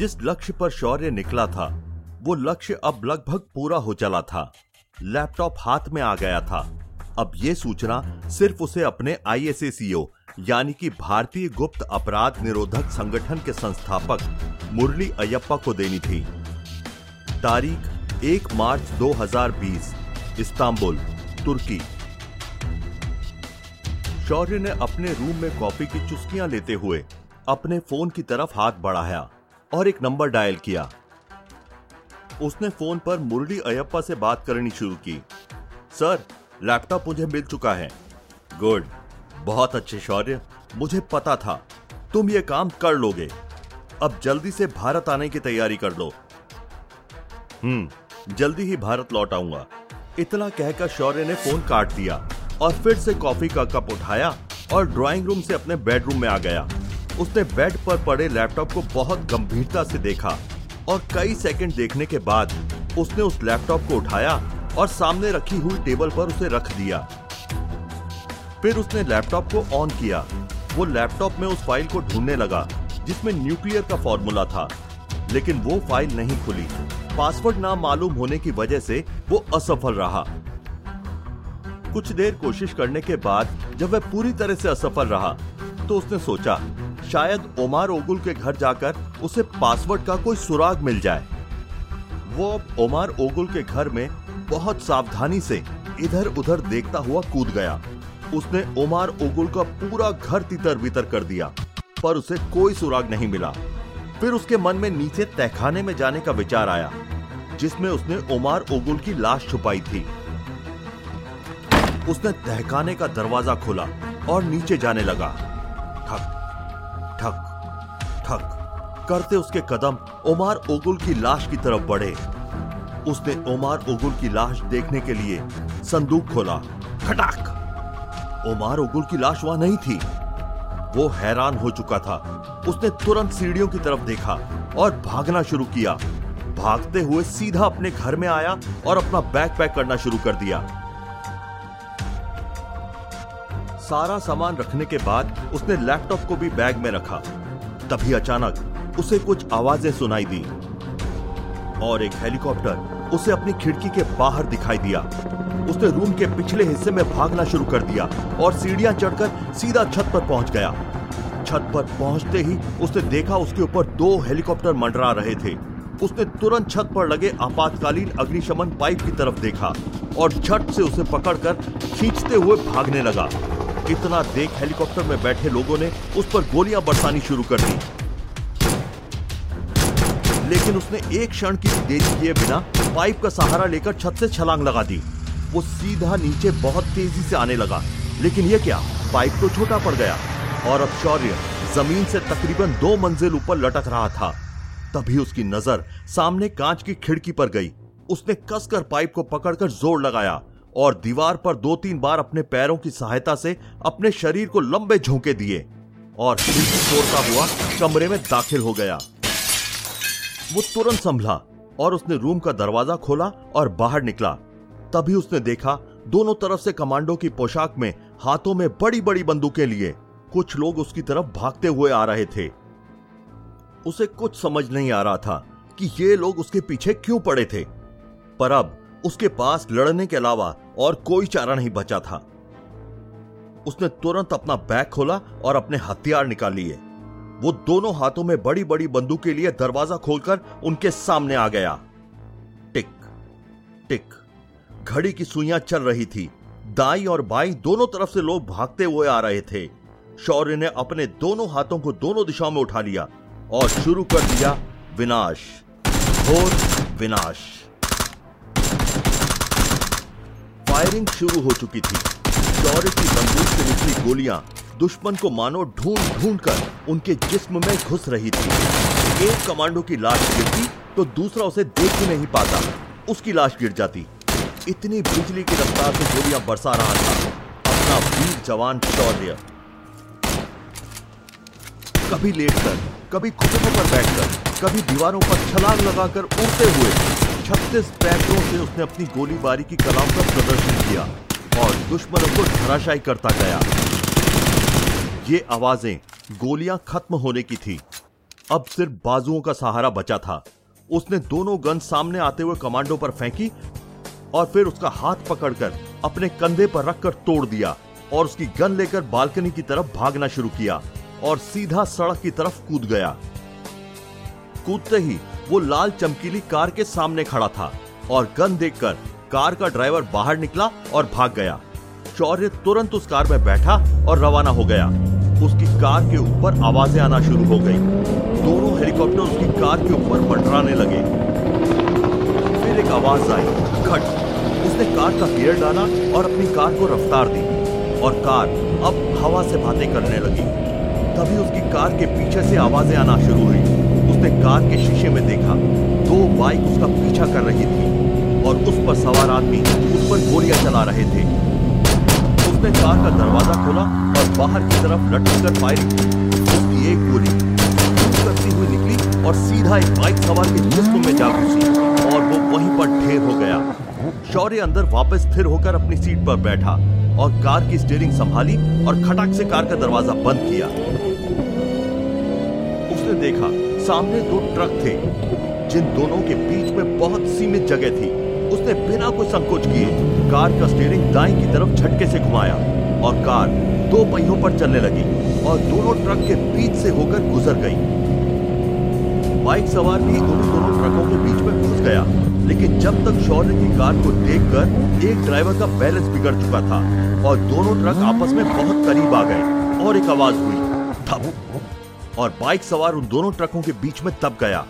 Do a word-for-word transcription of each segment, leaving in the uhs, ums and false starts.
जिस लक्ष्य पर शौर्य निकला था वो लक्ष्य अब लगभग पूरा हो चला था। लैपटॉप हाथ में आ गया था। अब ये सूचना सिर्फ उसे अपने आईएसएसीओ यानी कि भारतीय गुप्त अपराध निरोधक संगठन के संस्थापक मुरली अयप्पा को देनी थी। तारीख एक मार्च दो हज़ार बीस, इस्तांबुल, तुर्की। शौर्य ने अपने रूम में कॉफी की चुस्कियां लेते हुए अपने फोन की तरफ हाथ बढ़ाया और एक नंबर डायल किया। उसने फोन पर मुरली अयप्पा से बात करनी शुरू की। सर, लैपटॉप मुझे मिल चुका है। गुड, बहुत अच्छे शौर्य, मुझे पता था तुम ये काम कर लोगे। अब जल्दी से भारत आने की तैयारी कर लो। हम्म, जल्दी ही भारत लौट आऊंगा। इतना कहकर शौर्य ने फोन काट दिया और फिर से कॉफी का कप उठाया और ड्राइंग रूम से अपने बेडरूम में आ गया। उसने बेड पर पड़े लैपटॉप को बहुत गंभीरता से देखा और कई सेकंड देखने के बाद उसने उस लैपटॉप को उठाया और सामने रखी हुई टेबल पर उसे रख दिया। फिर उसने लैपटॉप को ऑन किया। वो लैपटॉप में उस फाइल को ढूंढने लगा जिसमें न्यूक्लियर का फॉर्मूला था, लेकिन वो फाइल नहीं खुली। पासवर्ड ना मालूम होने की वजह से वो असफल रहा। कुछ देर कोशिश करने के बाद जब वह पूरी तरह से असफल रहा तो उसने सोचा शायद ओमार ओगुल के घर जाकर उसे पासवर्ड का कोई सुराग मिल जाए। वो अब ओमार ओगुल के घर में बहुत सावधानी से इधर उधर देखता हुआ कूद गया। उसने ओमार ओगुल का पूरा घर तितर बितर कर दिया पर उसे कोई सुराग नहीं मिला। फिर उसके मन में नीचे तहखाने में जाने का विचार आया जिसमें उसने ओमार ओगुल की लाश छुपाई थी। उसने तहखाने का दरवाजा खोला और नीचे जाने लगा। ठक ठक ठक करते उसके कदम ओमार ओगुल की लाश की तरफ बढ़े। उसने ओमार ओगुल की लाश देखने के लिए संदूक खोला। खटाक! ओमार ओगुल की लाश वहां नहीं थी। वो हैरान हो चुका था। उसने तुरंत सीढ़ियों की तरफ देखा और भागना शुरू किया। भागते हुए सीधा अपने घर में आया और अपना बैग पैक करना शुरू कर दिया। सारा सामान रखने के बाद उसने लैपटॉप को भी बैग में रखा। तभी अचानक उसे कुछ आवाजें सुनाई दी और एक हेलीकॉप्टर उसे अपनी खिड़की के बाहर दिखाई दिया। उसने रूम के पिछले हिस्से में भागना शुरू कर दिया और सीढ़ियां चढ़कर सीधा छत पर पहुंच गया। छत पर पहुंचते ही उसने देखा उसके ऊपर दो हेलीकॉप्टर मंडरा रहे थे। उसने तुरंत छत पर लगे आपातकालीन अग्निशमन पाइप की तरफ देखा और झट से उसे पकड़कर खींचते हुए भागने लगा। इतना देख हेलीकॉप्टर में बैठे लोगों ने उस पर गोलियां बरसानी शुरू कर दी, लेकिन उसने एक क्षण की देरी किए बिना पाइप का सहारा लेकर छत से छलांग लगा दी। वो सीधा नीचे बहुत तेजी से आने लगा, लेकिन ये क्या, पाइप तो छोटा पड़ गया और अब शौर्य जमीन से तकरीबन दो मंजिल ऊपर लटक रहा था। तभी उसकी नजर सामने कांच की खिड़की पर गई। उसने कसकर पाइप को पकड़कर जोर लगाया और दीवार पर दो तीन बार अपने पैरों की सहायता से अपने शरीर को लंबे झोंके दिए और खिड़की तोड़ता हुआ कमरे में दाखिल हो गया। वो तुरंत संभला और उसने रूम का दरवाजा खोला और बाहर निकला। तभी उसने देखा दोनों तरफ से कमांडो की पोशाक में हाथों में बड़ी बड़ी बंदूकें लिए कुछ लोग उसकी तरफ भागते हुए आ रहे थे। उसे कुछ समझ नहीं आ रहा था कि ये लोग उसके पीछे क्यों पड़े थे, पर अब उसके पास लड़ने के अलावा और कोई चारा नहीं बचा था। उसने तुरंत अपना बैग खोला और अपने हथियार निकाल लिए। वो दोनों हाथों में बड़ी बड़ी बंदूक के लिए दरवाजा खोलकर उनके सामने आ गया। टिक टिक घड़ी की सुइयां चल रही थी। दाई और बाई दोनों तरफ से लोग भागते हुए आ रहे थे। शौर्य ने अपने दोनों हाथों को दोनों दिशाओं में उठा लिया और शुरू कर दिया विनाश, घोर विनाश। फायरिंग शुरू हो चुकी थी। शौर्य की बंदूक से निकली गोलियां दुश्मन को मानो ढूंढ ढूंढ कर उनके जिस्म में घुस रही थी। एक कमांडो की लाश गिरती तो दूसरा उसे देख ही नहीं पाता, उसकी लाश गिर जाती। इतनी बिजली की रफ्तार से गोलियां बरसा रहा था अपना वीर जवान शौर्य। कभी लेटकर, कभी खुटनों पर बैठकर, कभी दीवारों पर छलांग लगाकर उड़ते हुए छत्तीस पैकरों से उसने अपनी गोलीबारी की कला का प्रदर्शन किया और दुश्मनों को धराशायी करता गया। ये आवाजें गोलियां खत्म होने की थी। अब सिर्फ बाजुओं का सहारा बचा था। उसने दोनों गन सामने आते हुए कमांडो पर फेंकी और फिर उसका हाथ पकड़कर अपने कंधे पर रखकर तोड़ दिया और उसकी गन लेकर बालकनी की तरफ भागना शुरू किया और सीधा सड़क की तरफ कूद गया। कूदते ही वो लाल चमकीली कार के सामने खड़ा था और गन देखकर कार का ड्राइवर बाहर निकला और भाग गया। शौर्य तुरंत उस कार में बैठा और रवाना हो गया। उसकी कार के ऊपर आवाजें आना शुरू हो गई। दोनों हेलीकॉप्टर उसकी कार के ऊपर मंडराने लगे। फिर एक आवाज आई, खट। उसने कार का गियर डाला और अपनी कार को रफ्तार दी और कार अब हवा से बातें करने लगी। तभी उसकी कार के पीछे से आवाजें आना शुरू हुई। उसने कार के शीशे में देखा, दो बाइक उसका पीछा कर रही थी और उस पर सवार आदमी उस पर गोलियां चला रहे थे। उसने कार का दरवाजा खोला और बाहर की तरफ लटककर फायरिंग की। उसकी एक गोली करती हुई निकली और सीधा एक बाइक सवार के जिस्म में जा घुसी और वो वहीं पर ढेर हो गया। शौर्य अंदर वापस स्थिर होकर अपनी सीट पर बैठा और कार की स्टीयरिंग संभाली और खटाक से कार का दरवाजा बंद किया। उसने देखा सामने दो ट्रक थे जिन दोनों के बीच में बहुत सीमित जगह थी। उसने बिना कोई संकोच किए कार का स्टीयरिंग दाईं की तरफ झटके से घुमाया और कार दो पहियों पर चलने लगी और दोनों ट्रक के बीच से होकर गुजर गई। बाइक सवार भी उन दोनों ट्रकों के बीच में घुस गया, लेकिन जब तक शौर्य की कार को देखकर एक ड्राइवर का बैलेंस बिगड़ चुका था और दोनों ट्रक आपस में बहुत करीब आ गए और एक आवाज हुई, धप, और बाइक सवार उन दोनों ट्रकों के बीच में दब गया।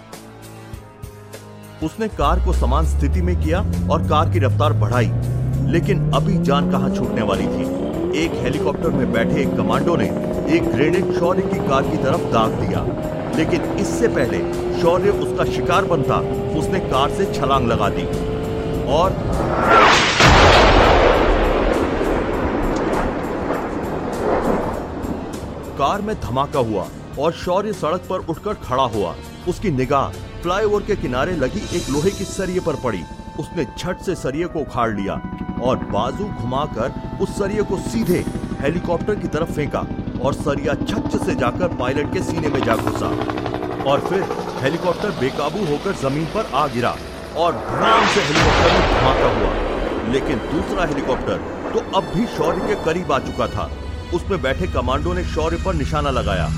उसने कार को समान स्थिति में किया और कार की रफ्तार बढ़ाई, लेकिन अभी जान कहां छूटने वाली थी। एक हेलीकॉप्टर में बैठे एक कमांडो ने एक ग्रेनेड शौर्य की कार की तरफ दाग दिया, लेकिन इससे पहले शौर्य उसका शिकार बनता उसने कार से छलांग लगा दी और कार में धमाका हुआ और शौर्य सड़क पर उठकर खड़ा हुआ। उसकी निगाह फ्लाईओवर के किनारे लगी एक लोहे की सरिये पर पड़ी। उसने झट से सरिये को उखाड़ लिया और बाजू घुमाकर उस सरिये को सीधे हेलीकॉप्टर की तरफ फेंका और सरिया छत से जाकर पायलट के सीने में जा घुसा और फिर हेलीकॉप्टर बेकाबू होकर जमीन पर आ गिरा और धड़ाम से हेलीकॉप्टर में धमाका हुआ। लेकिन दूसरा हेलीकॉप्टर तो अब भी शौर्य के करीब आ चुका था। उसमें बैठे कमांडो ने शौर्य पर निशाना लगाया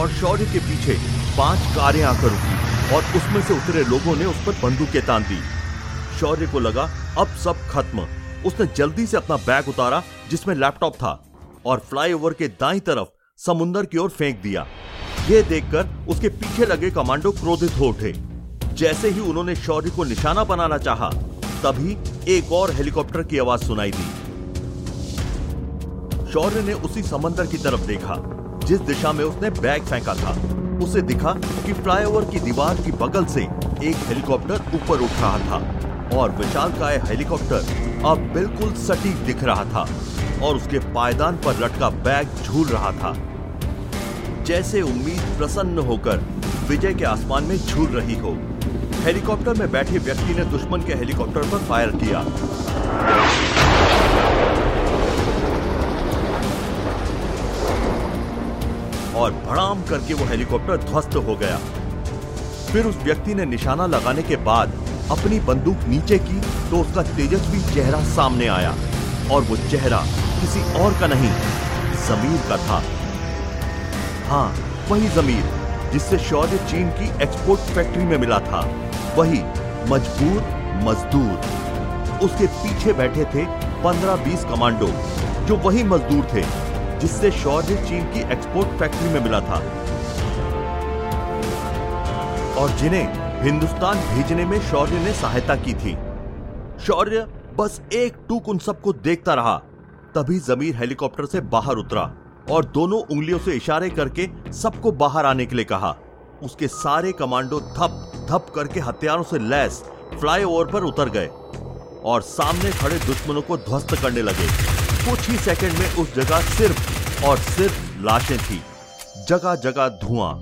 और शौर्य के पीछे पांच कारें आकर रुकी और उसमें से उतरे लोगों ने उस पर बंदूकें तान दी। शौर्य को लगा अब सब खत्म। उसने जल्दी से अपना बैग उतारा जिसमें लैपटॉप था और फ्लाईओवर के दाईं तरफ समुंदर की ओर फेंक दिया। यह देखकर उसके पीछे लगे कमांडो क्रोधित हो उठे। जैसे ही उन्होंने शौर्य को निशाना बनाना चाहा, तभी एक और हेलीकॉप्टर की आवाज सुनाई दी। शौर्य ने उसी समंदर की तरफ देखा जिस दिशा में उसने बैग फेंका था। उसे दिखा कि फ्लाईओवर की दीवार की बगल से एक हेलीकॉप्टर ऊपर उठ रहा था और विशालकाय हेलीकॉप्टर अब बिल्कुल सटीक दिख रहा था और उसके पायदान पर लटका बैग झूल रहा था। जैसे उम्मीद प्रसन्न होकर विजय के आसमान में झूल रही हो। हेलीकॉप्टर में बैठे व्यक्ति ने दुश्मन के हेलीकॉप्टर पर फायर किया। और भड़ाम करके वो हेलीकॉप्टर ध्वस्त हो गया। फिर उस व्यक्ति ने निशाना लगाने के बाद अपनी बंदूक नीचे की तो उसका तेजस्वी चेहरा सामने आया और वो चेहरा किसी और का नहीं, जमीर का था। हाँ, वही जमीर जिससे शौर्य चीन की एक्सपोर्ट फैक्ट्री में मिला था। वही मजबूर मजदूर। उसके पीछे बैठे थे पंद्रह बीस कमांडो जो वही मजदूर थे जिससे शौर्य चीन की एक्सपोर्ट फैक्ट्री में मिला था और जिन्हें हिंदुस्तान भेजने में शौर्य ने सहायता की थी। शौर्य बस एक टूक उन सबको देखता रहा। तभी जमीर हेलीकॉप्टर से बाहर उतरा और दोनों उंगलियों से इशारे करके सबको बाहर आने के लिए कहा। उसके सारे कमांडो धप धप करके हथियारों से लैस फ्लाईओवर पर उतर गए और सामने खड़े दुश्मनों को ध्वस्त करने लगे। कुछ ही सेकंड में उस जगह सिर्फ और सिर्फ लाशें थी। जगह जगह धुआं,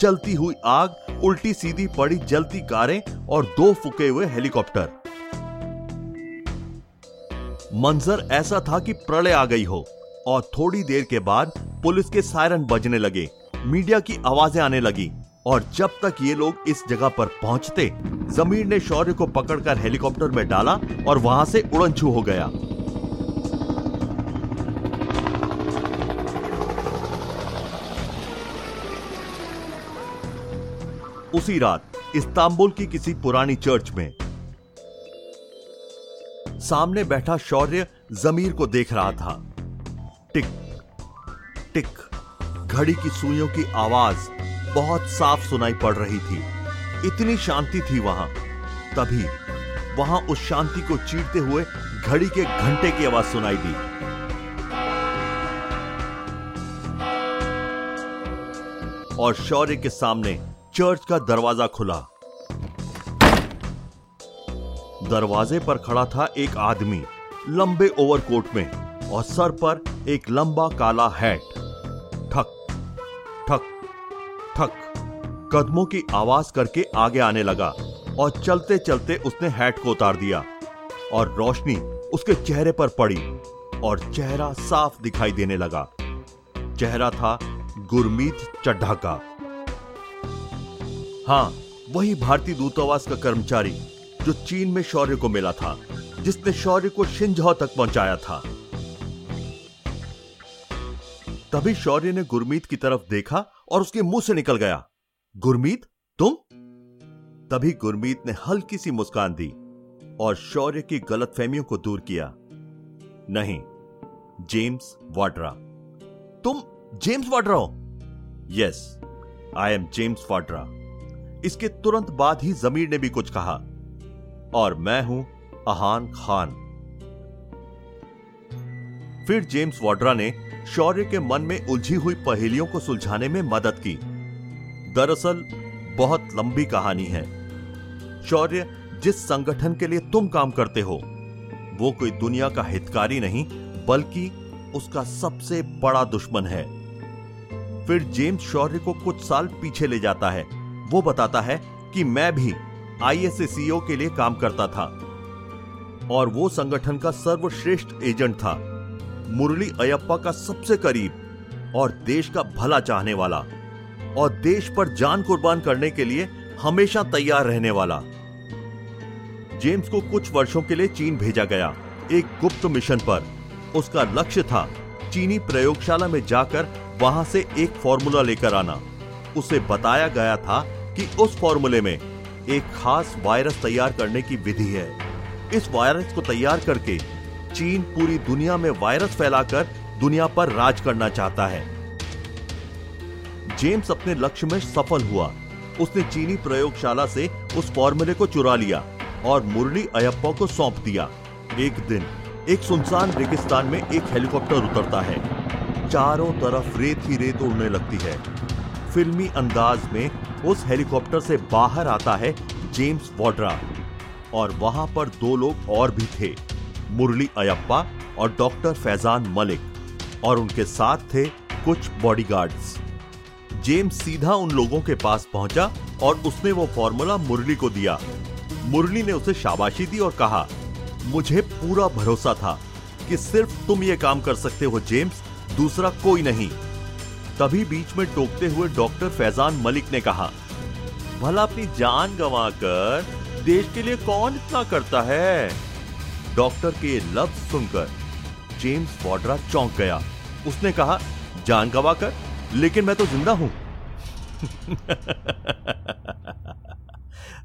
जलती हुई आग, उल्टी सीधी पड़ी जलती कारें और दो फूके हुए हेलीकॉप्टर। मंजर ऐसा था कि प्रलय आ गई हो। और थोड़ी देर के बाद पुलिस के सायरन बजने लगे, मीडिया की आवाजें आने लगी और जब तक ये लोग इस जगह पर पहुंचते, जमीर ने शौर्य को पकड़कर हेलीकॉप्टर में डाला और वहां से उड़नछू हो गया। उसी रात इस्तांबुल की किसी पुरानी चर्च में सामने बैठा शौर्य जमीर को देख रहा था। टिक टिक घड़ी की सुइयों की आवाज बहुत साफ सुनाई पड़ रही थी। इतनी शांति थी वहां। तभी वहां उस शांति को चीरते हुए घड़ी के घंटे की आवाज सुनाई दी। और शौर्य के सामने चर्च का दरवाजा खुला। दरवाजे पर खड़ा था एक आदमी लंबे ओवरकोट में और सर पर एक लंबा काला हैट। ठक ठक ठक कदमों की आवाज करके आगे आने लगा और चलते चलते उसने हैट को उतार दिया और रोशनी उसके चेहरे पर पड़ी और चेहरा साफ दिखाई देने लगा। चेहरा था गुरमीत चड्ढा का। हाँ, वही भारतीय दूतावास का कर्मचारी जो चीन में शौर्य को मिला था, जिसने शौर्य को शिंझौ तक पहुंचाया था। तभी शौर्य ने गुरमीत की तरफ देखा और उसके मुंह से निकल गया, गुरमीत तुम? तभी गुरमीत ने हल्की सी मुस्कान दी और शौर्य की गलतफहमियों को दूर किया। नहीं, जेम्स वाड्रा। तुम जेम्स वाड्रा हो? Yes, I am James Vadra. इसके तुरंत बाद ही जमीर ने भी कुछ कहा। और मैं हूं आहान खान। फिर जेम्स वाड्रा ने शौर्य के मन में उलझी हुई पहेलियों को सुलझाने में मदद की। दरअसल बहुत लंबी कहानी है। शौर्य, जिस संगठन के लिए तुम काम करते हो, वो कोई दुनिया का हितकारी नहीं बल्कि उसका सबसे बड़ा दुश्मन है। फिर जेम्स शौर्य को कुछ साल पीछे ले जाता है। वो बताता है कि मैं भी आई एस ए सी ओ के लिए काम करता था और वो संगठन का सर्वश्रेष्ठ एजेंट था, मुरली अयप्पा का सबसे करीब और देश का भला चाहने वाला और देश पर जान कुर्बान करने के लिए हमेशा तैयार रहने वाला। जेम्स को कुछ वर्षों के लिए चीन भेजा गया एक गुप्त मिशन पर। उसका लक्ष्य था चीनी प्रयोगशाला में जाकर वहां से एक फॉर्मूला लेकर आना। उसे बताया गया था कि उस फॉर्मूले में एक खास वायरस तैयार करने की विधि है। इस वायरस को तैयार करके चीन पूरी दुनिया में वायरस फैलाकर दुनिया पर राज करना चाहता है। जेम्स अपने लक्ष्य में सफल हुआ। उसने चीनी प्रयोगशाला से उस फॉर्मूले को चुरा लिया और मुरली अयप्पा को सौंप दिया। एक दिन एक सुनसान रेगिस्तान में एक हेलीकॉप्टर उतरता है। चारों तरफ रेत ही रेत उड़ने लगती है। फिल्मी अंदाज में उस हेलीकॉप्टर से बाहर आता है जेम्स वाड्रा और वहां पर दो लोग और भी थे, मुरली अयप्पा और डॉक्टर फैजान मलिक, और उनके साथ थे कुछ बॉडीगार्ड्स। जेम्स सीधा उन लोगों के पास पहुंचा और उसने वो फॉर्मूला मुरली को दिया। मुरली ने उसे शाबाशी दी और कहा, मुझे पूरा भरोसा था कि सिर्फ तुम ये काम कर सकते हो जेम्स, दूसरा कोई नहीं। तभी बीच में टोकते हुए डॉक्टर फैजान मलिक ने कहा, भला अपनी जान गंवाकर देश के लिए कौन इतना करता है? डॉक्टर के लफ्ज सुनकर जेम्स वाड्रा चौंक गया। उसने कहा, जान गंवाकर? लेकिन मैं तो जिंदा हूं।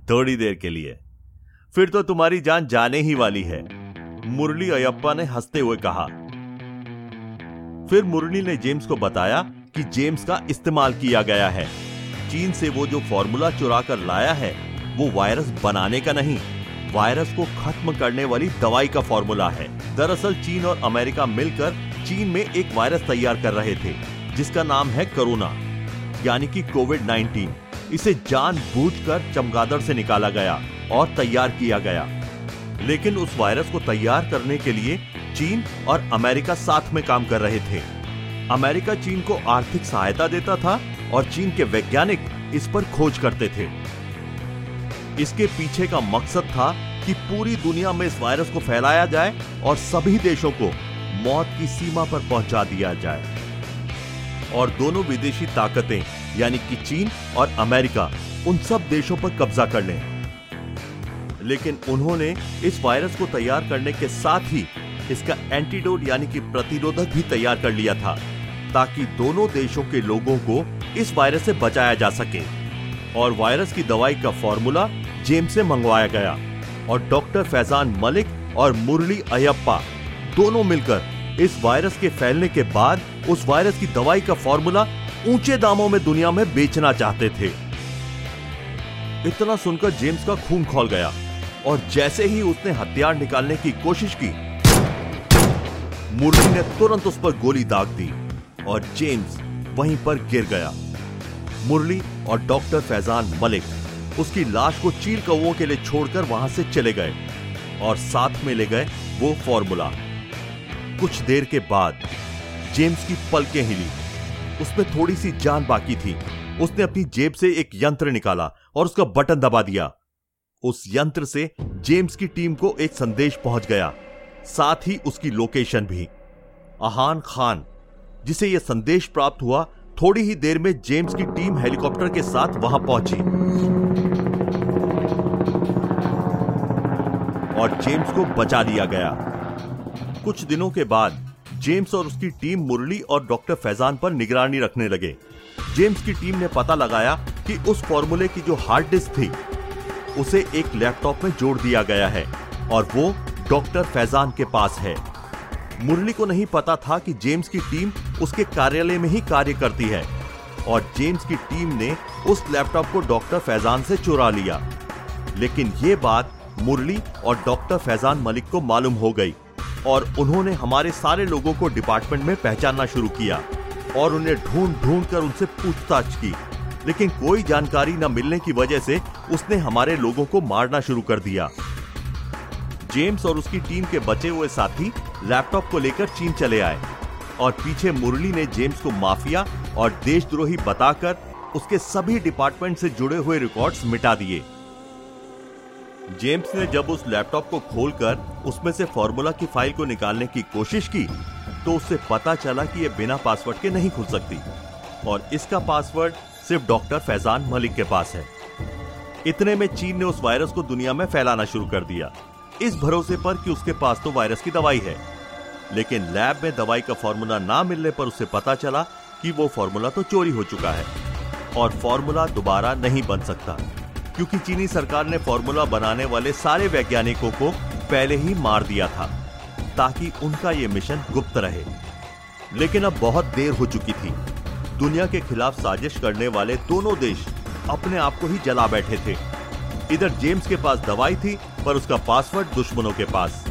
थोड़ी देर के लिए, फिर तो तुम्हारी जान जाने ही वाली है, मुरली अयप्पा ने हंसते हुए कहा। फिर मुरली ने जेम्स को बताया कि जेम्स का इस्तेमाल किया गया है। चीन से वो जो फॉर्मूला चुरा कर लाया है वो वायरस बनाने का नहीं, वायरस को खत्म करने वाली दवाई का फॉर्मूला है। दरअसल चीन और अमेरिका मिलकर चीन में एक वायरस तैयार कर रहे थे जिसका नाम है कोरोना, यानी कि कोविड नाइनटीन। इसे जानबूझकर चमगादड़ से निकाला गया और तैयार किया गया। लेकिन उस वायरस को तैयार करने के लिए चीन और अमेरिका साथ में काम कर रहे थे। अमेरिका चीन को आर्थिक सहायता देता था और चीन के वैज्ञानिक इस पर खोज करते थे। इसके पीछे का मकसद था कि पूरी दुनिया में इस वायरस को फैलाया जाए और सभी देशों को मौत की सीमा पर पहुंचा दिया जाए। और दोनों विदेशी ताकतें यानी कि चीन और अमेरिका उन सब देशों पर कब्जा कर लें। लेकिन उन्होंने इस वायरस को तैयार करने के साथ ही इसका एंटीडोट यानी कि प्रतिरोधक भी तैयार कर लिया था, ताकि दोनों देशों के लोगों को इस वायरस से बचाया जा सके। और वायरस की दवाई का फॉर्मूला जेम्स से मंगवाया गया और डॉक्टर फैजान मलिक और मुरली अयप्पा दोनों मिलकर इस वायरस के फैलने के बाद उस वायरस की दवाई का फॉर्मूला ऊंचे दामों में दुनिया में बेचना चाहते थे। इतना सुनकर जेम्स का खून खौल गया और जैसे ही उसने हथियार निकालने की कोशिश की, मुरली ने तुरंत उस पर गोली दाग दी और जेम्स वहीं पर गिर गया। मुरली और डॉक्टर फैजान मलिक उसकी लाश को चील कौवों के लिए छोड़कर वहां से चले गए और साथ में ले गए वो फॉर्मूला। कुछ देर के बाद जेम्स की पलकें हिली, उसमें थोड़ी सी जान बाकी थी। उसने अपनी जेब से एक यंत्र निकाला और उसका बटन दबा दिया। उस यंत्र से जेम्स की टीम को एक संदेश पहुंच गया, साथ ही उसकी लोकेशन भी। आहान खान जिसे यह संदेश प्राप्त हुआ, थोड़ी ही देर में जेम्स की टीम हेलीकॉप्टर के साथ वहां पहुंची और जेम्स को बचा लिया गया। कुछ दिनों के बाद जेम्स और उसकी टीम मुरली और डॉक्टर फैजान पर निगरानी रखने लगे। जेम्स की टीम ने पता लगाया कि उस फॉर्मूले की जो हार्ड डिस्क थी उसे एक लैपटॉप में जोड़ दिया गया है और वो डॉक्टर फैजान के पास है। मुरली को नहीं पता था कि जेम्स की टीम उसके कार्यालय में ही कार्य करती है और जेम्स की टीम ने उस लैपटॉप को डॉक्टर फैजान से चुरा लिया। लेकिन यह बात मुरली और डॉक्टर फैजान मलिक को मालूम हो गई और उन्होंने हमारे सारे लोगों को डिपार्टमेंट में पहचानना शुरू किया और उन्हें ढूंढ ढूंढ कर उनसे पूछताछ की। लेकिन कोई जानकारी न मिलने की वजह से उसने हमारे लोगों को मारना शुरू कर दिया। जेम्स और उसकी टीम के बचे हुए साथी लैपटॉप को लेकर चीन चले आए और पीछे मुरली ने जेम्स को माफिया और देशद्रोही बताकर उसके सभी डिपार्टमेंट से जुड़े हुए रिकॉर्ड्स मिटा दिए। जेम्स ने जब उस लैपटॉप को खोलकर उसमें से फॉर्मूला की फाइल को निकालने की कोशिश की तो उससे पता चला कि यह बिना पासवर्ड के नहीं खुल सकती और इसका पासवर्ड सिर्फ डॉक्टर फैजान मलिक के पास है। इतने में चीन ने उस वायरस को दुनिया में फैलाना शुरू कर दिया, इस भरोसे पर कि उसके पास तो वायरस की दवाई है। लेकिन लैब में दवाई का फॉर्मूला ना मिलने पर उसे पता चला कि वो फॉर्मूला तो चोरी हो चुका है और फॉर्मूला दोबारा नहीं बन सकता, क्योंकि चीनी सरकार ने फॉर्मूला बनाने वाले सारे वैज्ञानिकों को पहले ही मार दिया था ताकि उनका यह मिशन गुप्त रहे। लेकिन अब बहुत देर हो चुकी थी। दुनिया के खिलाफ साजिश करने वाले दोनों देश अपने आप को ही जला बैठे थे। इधर जेम्स के पास दवाई थी पर उसका पासवर्ड दुश्मनों के पास।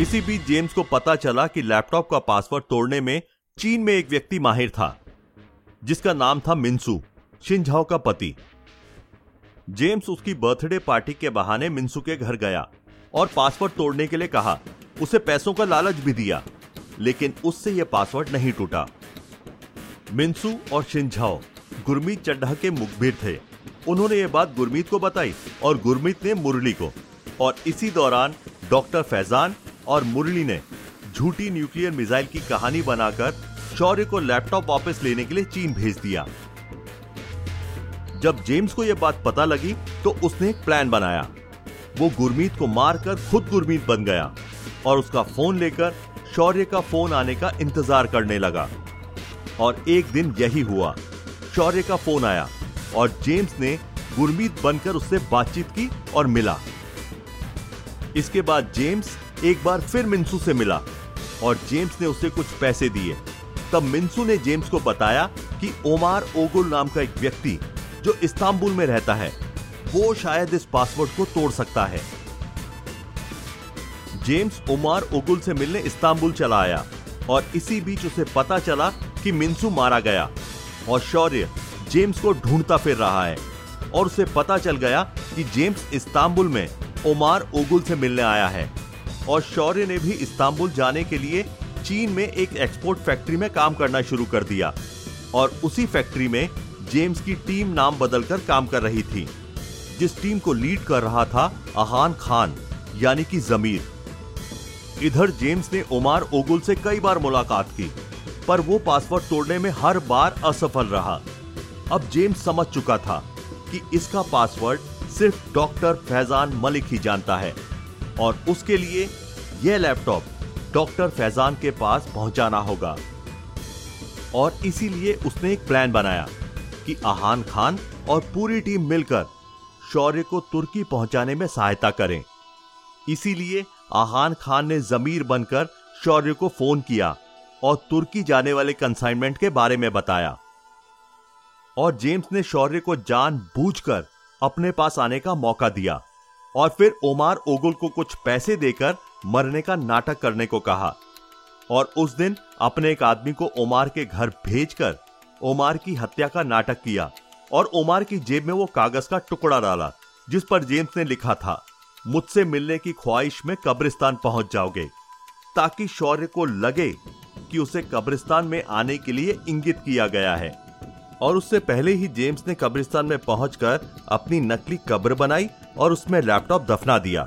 इसी बीच जेम्स को पता चला कि लैपटॉप का पासवर्ड तोड़ने में चीन में एक व्यक्ति माहिर था जिसका नाम था मिन्सू, शिंझौ का पति। जेम्स उसकी बर्थडे पार्टी के बहाने मिन्सू के घर गया और पासवर्ड तोड़ने के लिए कहा। उसे पैसों का लालच भी दिया, लेकिन उससे यह पासवर्ड नहीं टूटा। मिन्सू और शिंझौ गुरमीत चड्ढा के मुखबिर थे। उन्होंने ये बात गुरमीत को बताई और गुरमीत ने मुरली को, और इसी दौरान डॉक्टर फैजान और मुरली ने झूठी न्यूक्लियर मिसाइल की कहानी बनाकर शौर्य को लैपटॉप वापस लेने के लिए चीन भेज दिया। जब जेम्स को यह बात पता लगी तो उसने एक प्लान बनाया। वो गुरमीत को मारकर खुद गुरमीत बन गया और उसका फोन लेकर शौर्य का फोन आने का इंतजार करने लगा। और एक दिन यही हुआ, शौर्य का फोन आया और जेम्स ने गुरमीत बनकर उससे बातचीत की और मिला। इसके बाद जेम्स एक बार फिर मिन्सू से मिला और जेम्स ने उसे कुछ पैसे दिए। तब मिन्सू ने जेम्स को बताया कि ओमार ओगुल नाम का एक व्यक्ति जो इस्तांबुल में रहता है, वो शायद इस पासवर्ड को तोड़ सकता है। जेम्स ओमार ओगुल से मिलने इस्तांबुल चला आया और इसी बीच उसे पता चला कि मिन्सू मारा गया और शौर्य जेम्स को ढूंढता फिर रहा है और उसे पता चल गया कि जेम्स इस्तांबुल में ओमार ओगुल से मिलने आया है। और शौर्य ने भी इस्तांबुल जाने के लिए चीन में एक एक्सपोर्ट फैक्ट्री में काम करना शुरू कर दिया और उसी फैक्ट्री में जेम्स की टीम नाम बदलकर काम कर रही थी, जिस टीम को लीड कर रहा था आहान खान यानी कि जमीर। इधर जेम्स ने ओमार ओगुल से कई बार मुलाकात की पर वो पासवर्ड तोड़ने में हर बार असफल रहा अब जेम्स समझ चुका था कि इसका पासवर्ड सिर्फ डॉक्टर फैजान मलिक ही जानता है और उसके लिए यह लैपटॉप डॉक्टर फैजान के पास पहुंचाना होगा। और इसीलिए उसने एक प्लान बनाया कि आहान खान और पूरी टीम मिलकर शौर्य को तुर्की पहुंचाने में सहायता करें। इसीलिए आहान खान ने जमीर बनकर शौर्य को फोन किया और तुर्की जाने वाले कंसाइनमेंट के बारे में बताया। और जेम्स ने शौर्य को जानबूझकर अपने पास आने का मौका दिया और फिर ओमार ओगुल को कुछ पैसे देकर मरने का नाटक करने को कहा। और उस दिन अपने एक आदमी को ओमार के घर भेजकर ओमार की हत्या का नाटक किया और ओमार की जेब में वो कागज का टुकड़ा डाला जिस पर जेम्स ने लिखा था, मुझसे मिलने की ख्वाहिश में कब्रिस्तान पहुंच जाओगे, ताकि शौर्य को लगे कि उसे कब्रिस्तान में आने के लिए इंगित किया गया है। और उससे पहले ही जेम्स ने कब्रिस्तान में पहुंचकर अपनी नकली कब्र बनाई और उसमें लैपटॉप दफना दिया।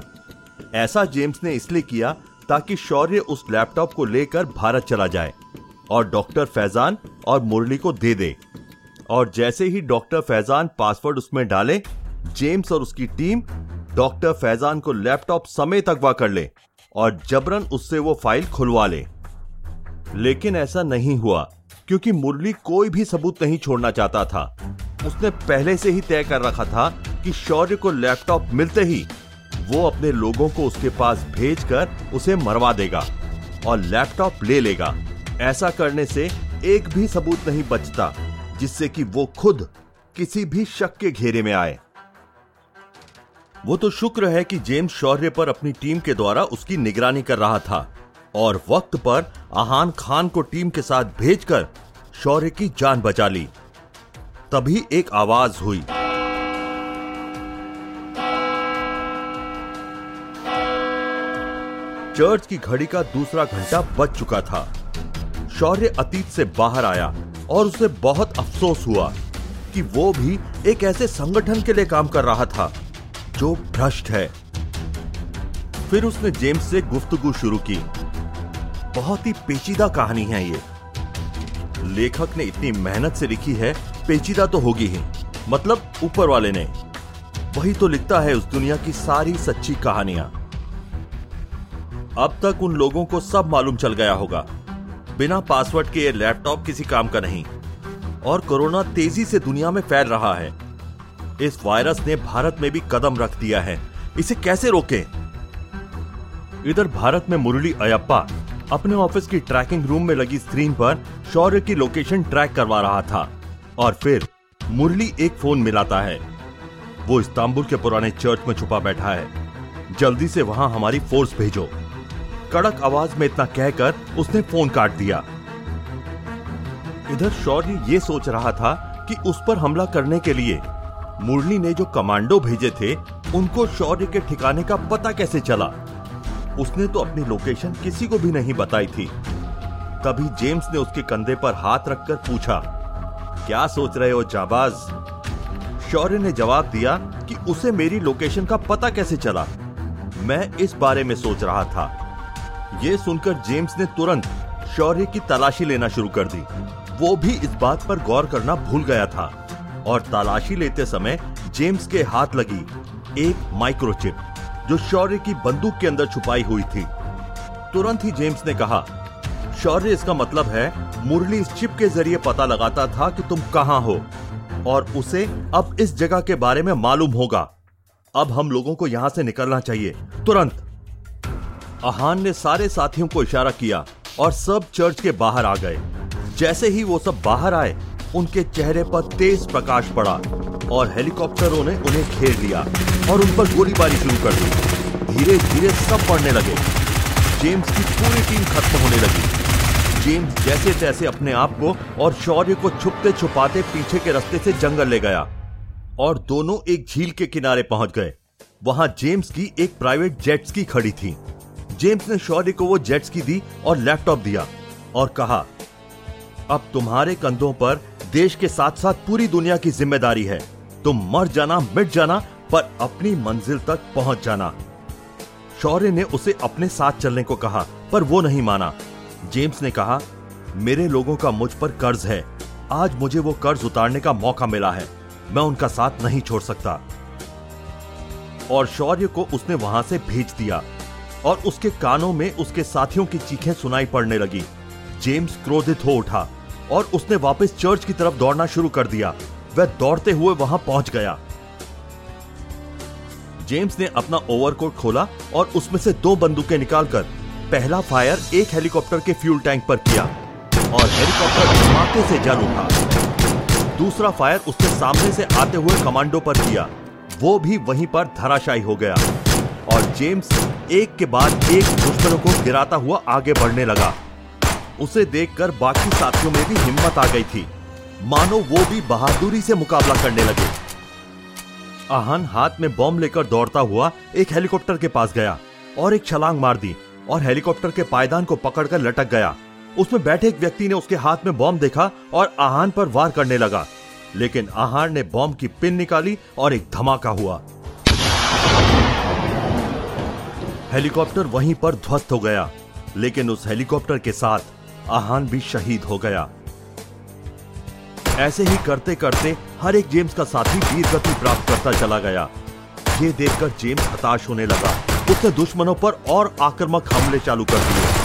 ऐसा जेम्स ने इसलिए किया ताकि शौर्य उस लैपटॉप को लेकर भारत चला जाए और डॉक्टर फैजान और मुरली को दे दे। और जैसे ही डॉक्टर फैजान पासवर्ड उसमें डाले, जेम्स और उसकी टीम डॉक्टर फैजान को लैपटॉप समेत अगवा कर ले और जबरन उससे वो फाइल खुलवा ले। लेकिन ऐसा नहीं हुआ क्योंकि मुरली कोई भी सबूत नहीं छोड़ना चाहता था। उसने पहले से ही तय कर रखा था कि शौर्य को लैपटॉप मिलते ही वो अपने लोगों को उसके पास भेजकर उसे मरवा देगा और लैपटॉप ले लेगा। ऐसा करने से एक भी सबूत नहीं बचता जिससे कि वो खुद किसी भी शक के घेरे में आए। वो तो शुक्र है कि जेम्स शौर्य पर अपनी टीम के द्वारा उसकी निगरानी कर रहा था और वक्त पर आहान खान को टीम के साथ भेजकर शौर्य की जान बचा ली। तभी एक आवाज हुई चर्च की घड़ी का दूसरा घंटा बज चुका था। शौर्य अतीत से बाहर आया और उसे बहुत अफसोस हुआ कि वो भी एक ऐसे संगठन के लिए काम कर रहा था जो भ्रष्ट है। फिर उसने जेम्स से गुफ्तगू शुरू की। बहुत ही पेचीदा कहानी है ये। लेखक ने इतनी मेहनत से लिखी है, पेचीदा तो होगी ही, मतलब ऊपर वाले ने। वही तो लिखता है उस दुनिया की सारी सच्ची कहानियां। अब तक उन लोगों को सब मालूम चल गया होगा, बिना पासवर्ड के ये लैपटॉप किसी काम का नहीं। और कोरोना तेजी से दुनिया में फैल रहा है। इस वायरस ने भारत में भी कदम रख दिया है, इसे कैसे रोकें? इधर भारत में मुरली अयप्पा अपने ऑफिस की ट्रैकिंग रूम में लगी स्क्रीन पर शौर्य की लोकेशन ट्रैक करवा रहा था और फिर मुरली एक फोन मिलाता है। वो इस्तांबुल के पुराने चर्च में छुपा बैठा है। जल्दी से वहां हमारी फोर्स भेजो। कड़क आवाज में इतना कहकर उसने फोन काट दिया। इधर शौर्य ये सोच रहा था कि उस पर हमला करने के लिए मुरली ने जो कमांडो भेजे थे उनको शौर्य के ठिकाने का पता कैसे चला। उसने तो अपनी लोकेशन किसी को भी नहीं बताई थी। तभी जेम्स ने उसके कंधे पर हाथ रखकर पूछा, क्या सोच रहे हो जाबाज? शौर्य ने जवाब दिया कि उसे मेरी लोकेशन का पता कैसे चला, मैं इस बारे में सोच रहा था। यह सुनकर जेम्स ने तुरंत शौर्य की तलाशी लेना शुरू कर दी। वो भी इस बात पर गौर करना भूल गया था। और तलाशी लेते समय जेम्स के हाथ लगी एक माइक्रोचिप जो शौर्य की बंदूक के अंदर छुपाई हुई थी। तुरंत ही जेम्स ने कहा, शौर्य इसका मतलब है मुरली इस चिप के जरिए पता लगाता था कि तुम कहां हो और उसे अब इस जगह के बारे में मालूम होगा। अब हम लोगों को यहां से निकलना चाहिए तुरंत। आहान ने सारे साथियों को इशारा किया और सब चर्च के बाहर आ गए। जैसे ही वो सब बाहर आए उनके चेहरे पर तेज प्रकाश पड़ा और हेलीकॉप्टरों ने उन्हें घेर लिया और उन पर गोलीबारी शुरू कर दी। धीरे धीरे सब पड़ने लगे। जेम्स की पूरी टीम खत्म होने लगी। जेम्स जैसे तैसे अपने आप को और शौर्य को छुपते छुपाते पीछे के रास्ते से जंगल ले गया और दोनों एक झील के किनारे पहुंच गए। वहां जेम्स की एक प्राइवेट जेट्स की खड़ी थी। जेम्स ने शौर्य को वो जेट्स की दी और लैपटॉप दिया और कहा, अब तुम्हारे कंधों पर देश के साथ साथ पूरी दुनिया की जिम्मेदारी है। तुम मर जाना, मिट जाना, पर अपनी मंजिल तक पहुंच जाना। शौर्य ने उसे अपने साथ चलने को कहा पर वो नहीं माना। जेम्स ने कहा, मेरे लोगों का मुझ पर कर्ज है आज मुझे वो कर्ज उतारने का मौका मिला है, मैं उनका साथ नहीं छोड़ सकता। और शौर्य को उसने वहां से भेज दिया और उसके कानों में उसके साथियों की चीखें सुनाई पड़ने लगी। जेम्स क्रोधित हो उठा और उसने वापस चर्च की तरफ दौड़ना शुरू कर दिया। वह दौड़ते हुए वहां पहुंच गया। जेम्स ने अपना ओवरकोट खोला और उसमें से दो बंदूकें निकालकर पहला फायर एक हेलीकॉप्टर के फ्यूल टैंक पर किया और हेलीकॉप्टर धमाके से जल उठा। दूसरा फायर उसके सामने से आते हुए कमांडो पर किया, वो भी वहीं पर धराशायी हो गया। और जेम्स एक के बाद एक दुश्मनों को गिराता हुआ आगे बढ़ने लगा। उसे देखकर बाकी साथियों में भी हिम्मत आ गई थी, मानो वो भी बहादुरी से मुकाबला करने लगे। आहान हाथ में बम लेकर दौड़ता हुआ एक हेलीकॉप्टर के पास गया और एक छलांग मार दी और हेलीकॉप्टर के पायदान को पकड़कर लटक गया। उसमें बैठे एक व्यक्ति ने उसके हाथ में बम देखा और आहान पर वार करने लगा, लेकिन आहान ने बम की पिन निकाली और एक धमाका हुआ। हेलीकॉप्टर वहीं पर ध्वस्त हो गया, लेकिन उस हेलीकॉप्टर के साथ आहान भी शहीद हो गया। ऐसे ही करते करते हर एक जेम्स का साथी वीरगति प्राप्त करता चला गया। ये देखकर जेम्स हताश होने लगा। उसने दुश्मनों पर और आक्रामक हमले चालू कर दिए।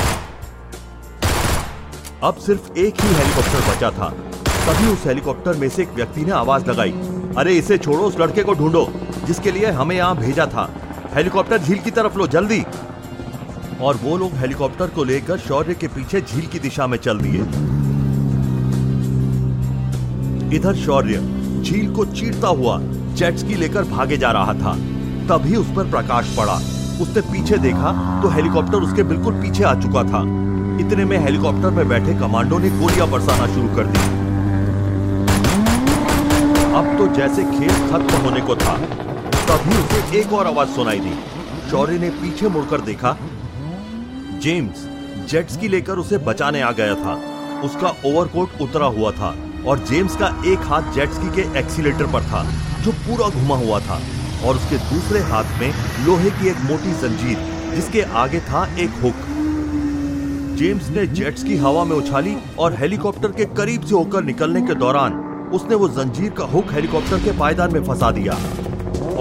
अब सिर्फ एक ही हेलीकॉप्टर बचा था। तभी उस हेलीकॉप्टर में से एक व्यक्ति ने आवाज लगाई, अरे इसे छोड़ो, उस लड़के को ढूंढो जिसके लिए हमें यहाँ भेजा था। हेलीकॉप्टर झील की तरफ लो, जल्दी। और वो लोग हेलीकॉप्टर को लेकर शौर्य के पीछे झील की दिशा में चल दिए। इधर शौर्य झील को चीरता हुआ जेट स्की लेकर भागे जा रहा था। तभी उस पर प्रकाश पड़ा। उसने पीछे देखा तो हेलीकॉप्टर उसके बिल्कुल पीछे आ चुका था। इतने में हेलीकॉप्टर में बैठे कमांडो ने गोलियां बरसाना शुरू कर दी। अब तो जैसे खेल खत्म होने को था। तभी उसे एक और आवाज सुनाई दी। शौर्य ने पीछे मुड़कर देखा, जेम्स जेट स्की लेकर उसे बचाने आ गया था। उसका ओवरकोट उतरा हुआ था और जेम्स का एक हाथ जेट स्की के एक्सीलेटर पर था जो पूरा घुमा हुआ था, और उसके दूसरे हाथ में लोहे की एक मोटी जंजीर जिसके आगे था एक हुक। जेम्स ने जेट स्की हवा में उछाली और हेलीकॉप्टर के करीब से होकर निकलने के दौरान उसने वो जंजीर का हुक हेलीकॉप्टर के पायदान में फंसा दिया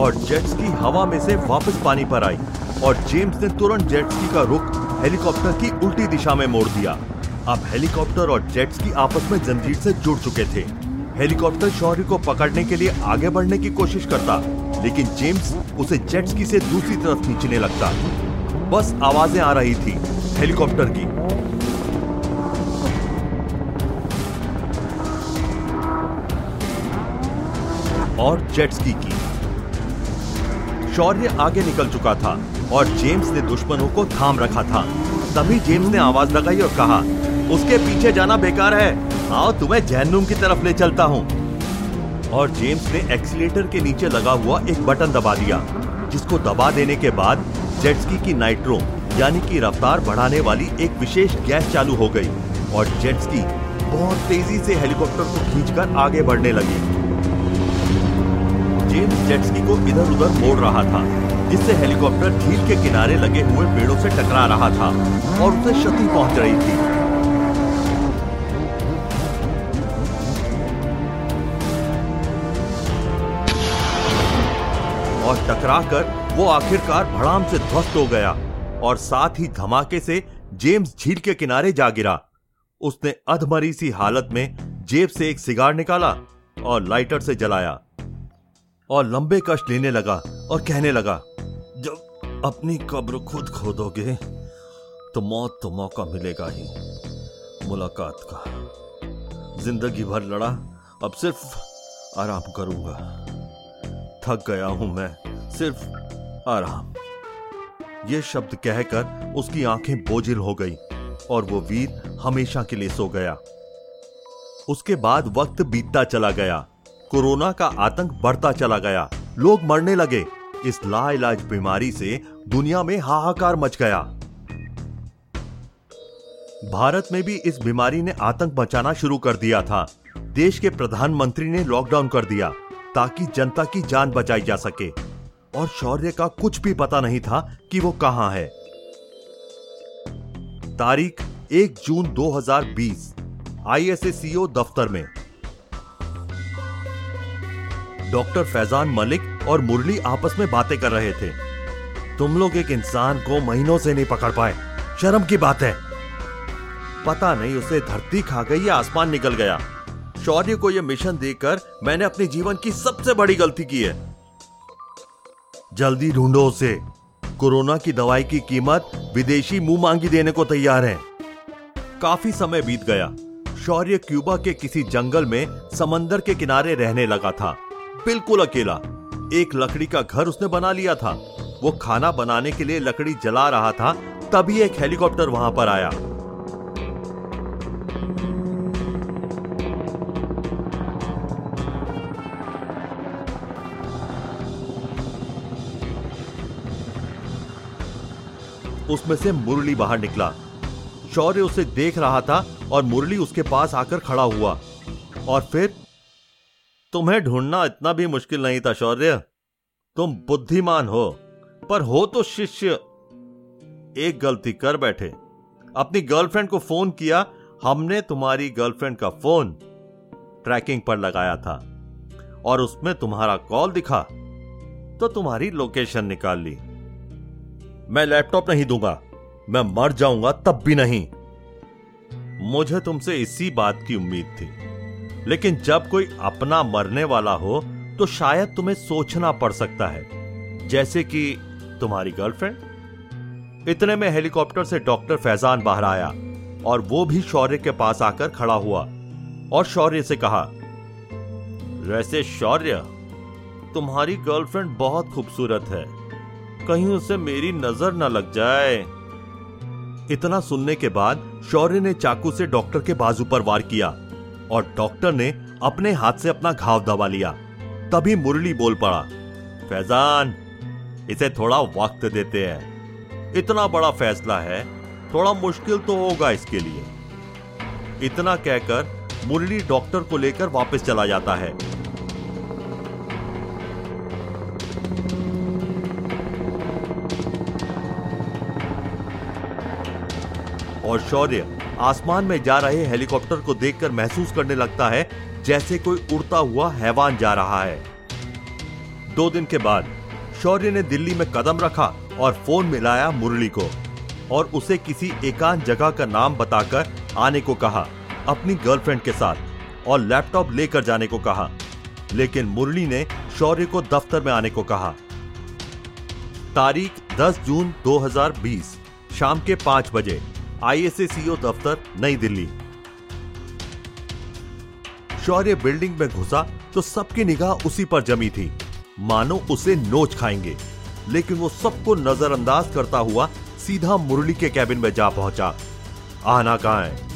और जेट स्की हवा में से वापस पानी पर आई और जेम्स ने तुरंत जेट स्की का रुख हेलीकॉप्टर की उल्टी दिशा में मोड़ दिया। अब हेलीकॉप्टर और जेट स्की आपस में जंजीर से जुड़ चुके थे। हेलीकॉप्टर शौर्य को पकड़ने के लिए आगे बढ़ने की कोशिश करता, लेकिन जेम्स उसे जेट स्की से दूसरी तरफ खींचने लगता। बस आवाजें आ रही थी हेलीकॉप्टर की। और जेट स्की की शौर्य आगे निकल चुका था और जेम्स ने दुश्मनों को थाम रखा था। तभी जेम्स ने आवाज लगाई और कहा, उसके पीछे जाना बेकार है, आओ तुम्हें जहन्नुम की तरफ ले चलता हूँ। और जेम्स ने एक्सीलेटर के नीचे लगा हुआ एक बटन दबा दिया, जिसको दबा देने के बाद जेट स्की की नाइट्रो यानी कि रफ्तार बढ़ाने वाली एक विशेष गैस चालू हो गई और जेट स्की बहुत तेजी से हेलीकॉप्टर को खींचकर आगे बढ़ने लगी। जेम्स जेट स्की को इधर उधर मोड़ रहा था, जिससे हेलीकॉप्टर झील के किनारे लगे हुए पेड़ों से टकरा रहा था और उसे क्षति पहुंच रही थी। और टकराकर वो आखिरकार भड़ाम से ध्वस्त हो गया और साथ ही धमाके से जेम्स झील के किनारे जा गिरा। उसने अधमरी सी हालत में जेब से एक सिगार निकाला और लाइटर से जलाया और लंबे कष्ट लेने लगा और कहने लगा, जब अपनी कब्र खुद खोदोगे तो मौत तो मौका मिलेगा ही मुलाकात का। जिंदगी भर लड़ा, अब सिर्फ आराम करूंगा। थक गया हूं मैं, सिर्फ आराम। ये शब्द कहकर उसकी आंखें बोझिल हो गई और वो वीर हमेशा के लिए सो गया। उसके बाद वक्त बीतता चला गया। कोरोना का आतंक बढ़ता चला गया, लोग मरने लगे। इस लाइलाज बीमारी से दुनिया में हाहाकार मच गया। भारत में भी इस बीमारी ने आतंक मचाना शुरू कर दिया था। देश के प्रधानमंत्री ने लॉकडाउन कर दिया ताकि जनता की जान बचाई जा सके, और शौर्य का कुछ भी पता नहीं था कि वो कहां है। तारीख एक जून दो हजार बीस, आई एस ए सी ओ दफ्तर में डॉक्टर फैजान मलिक और मुरली आपस में बातें कर रहे थे। तुम लोग एक इंसान को महीनों से नहीं पकड़ पाए, शर्म की बात है। पता नहीं उसे धरती खा गई या आसमान निकल गया। शौर्य को यह मिशन देकर मैंने अपने जीवन की सबसे बड़ी गलती की है। जल्दी ढूंढो उसे। कोरोना की दवाई की कीमत विदेशी मुंह मांगी देने को तैयार है। काफी समय बीत गया। शौर्य क्यूबा के किसी जंगल में समंदर के किनारे रहने लगा था, बिल्कुल अकेला। एक लकड़ी का घर उसने बना लिया था। वो खाना बनाने के लिए लकड़ी जला रहा था, तभी एक हेलीकॉप्टर वहां पर आया। उसमें से मुरली बाहर निकला। शौर्य उसे देख रहा था और मुरली उसके पास आकर खड़ा हुआ। और फिर, तुम्हें ढूंढना इतना भी मुश्किल नहीं था शौर्य, तुम बुद्धिमान हो, पर हो तो शिष्य। एक गलती कर बैठे, अपनी गर्लफ्रेंड को फोन किया। हमने तुम्हारी गर्लफ्रेंड का फोन ट्रैकिंग पर लगाया था और उसमें तुम्हारा कॉल दिखा, तो तुम्हारी लोकेशन निकाल ली। मैं लैपटॉप नहीं दूंगा, मैं मर जाऊंगा तब भी नहीं। मुझे तुमसे इसी बात की उम्मीद थी, लेकिन जब कोई अपना मरने वाला हो तो शायद तुम्हें सोचना पड़ सकता है, जैसे कि तुम्हारी गर्लफ्रेंड। इतने में हेलीकॉप्टर से डॉक्टर फैजान बाहर आया और वो भी शौर्य के पास आकर खड़ा हुआ और शौर्य से कहा, वैसे शौर्य, तुम्हारी गर्लफ्रेंड बहुत खूबसूरत है, कहीं उसे मेरी नजर न लग जाए। इतना सुनने के बाद शौर्य ने चाकू से डॉक्टर के बाजू पर वार किया और डॉक्टर ने अपने हाथ से अपना घाव दबा लिया। तभी मुरली बोल पड़ा, फैजान, इसे थोड़ा वक्त देते हैं, इतना बड़ा फैसला है, थोड़ा मुश्किल तो होगा इसके लिए। इतना कहकर मुरली डॉक्टर को लेकर वापस चला जाता है। और शौर्य आसमान में जा रहे हेलीकॉप्टर को देखकर महसूस करने लगता है जैसे कोई उड़ता हुआ हैवान जा रहा है। दो दिन के बाद शौर्य ने दिल्ली में कदम रखा और फोन मिलाया मुरली को और उसे किसी एकांत जगह का नाम बताकर आने को कहा अपनी गर्लफ्रेंड के साथ और लैपटॉप लेकर जाने को कहा। लेकिन मुरली ने शौर्य को दफ्तर में आने को कहा। तारीख दस जून दो हज़ार बीस, शाम के पांच बजे, आई एस ए सी ओ दफ्तर, नई दिल्ली। शौर्य बिल्डिंग में घुसा तो सबकी निगाह उसी पर जमी थी, मानो उसे नोच खाएंगे। लेकिन वो सबको नजरअंदाज करता हुआ सीधा मुरली के कैबिन में जा पहुंचा। आहना कहाँ है?